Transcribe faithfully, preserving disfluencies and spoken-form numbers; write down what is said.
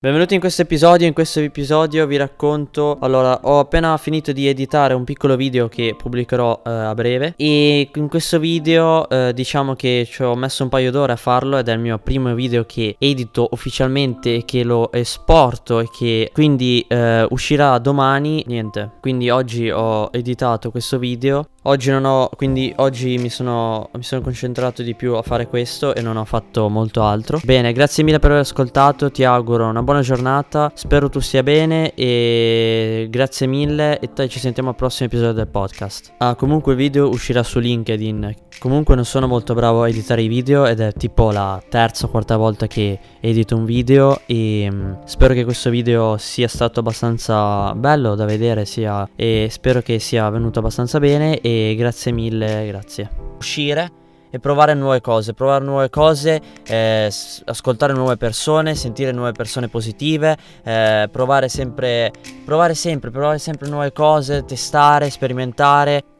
Benvenuti in questo episodio, in questo episodio vi racconto, allora ho appena finito di editare un piccolo video che pubblicherò eh, a breve, e in questo video eh, diciamo che ci ho messo un paio d'ore a farlo ed è il mio primo video che edito ufficialmente, che lo esporto e che quindi eh, uscirà domani, niente, quindi oggi ho editato questo video. Oggi non ho, quindi oggi mi sono, mi sono concentrato di più a fare questo e non ho fatto molto altro. Bene, grazie mille per aver ascoltato, ti auguro una buona giornata, spero tu stia bene e grazie mille e ci sentiamo al prossimo episodio del podcast. Ah, comunque il video uscirà su LinkedIn, comunque non sono molto bravo a editare i video ed è tipo la terza o quarta volta che edito un video e mh, spero che questo video sia stato abbastanza bello da vedere sia, e spero che sia venuto abbastanza bene e grazie mille, grazie. Uscire e provare nuove cose, provare nuove cose, eh, ascoltare nuove persone, sentire nuove persone positive, eh, provare sempre, provare sempre, provare sempre nuove cose, testare, sperimentare.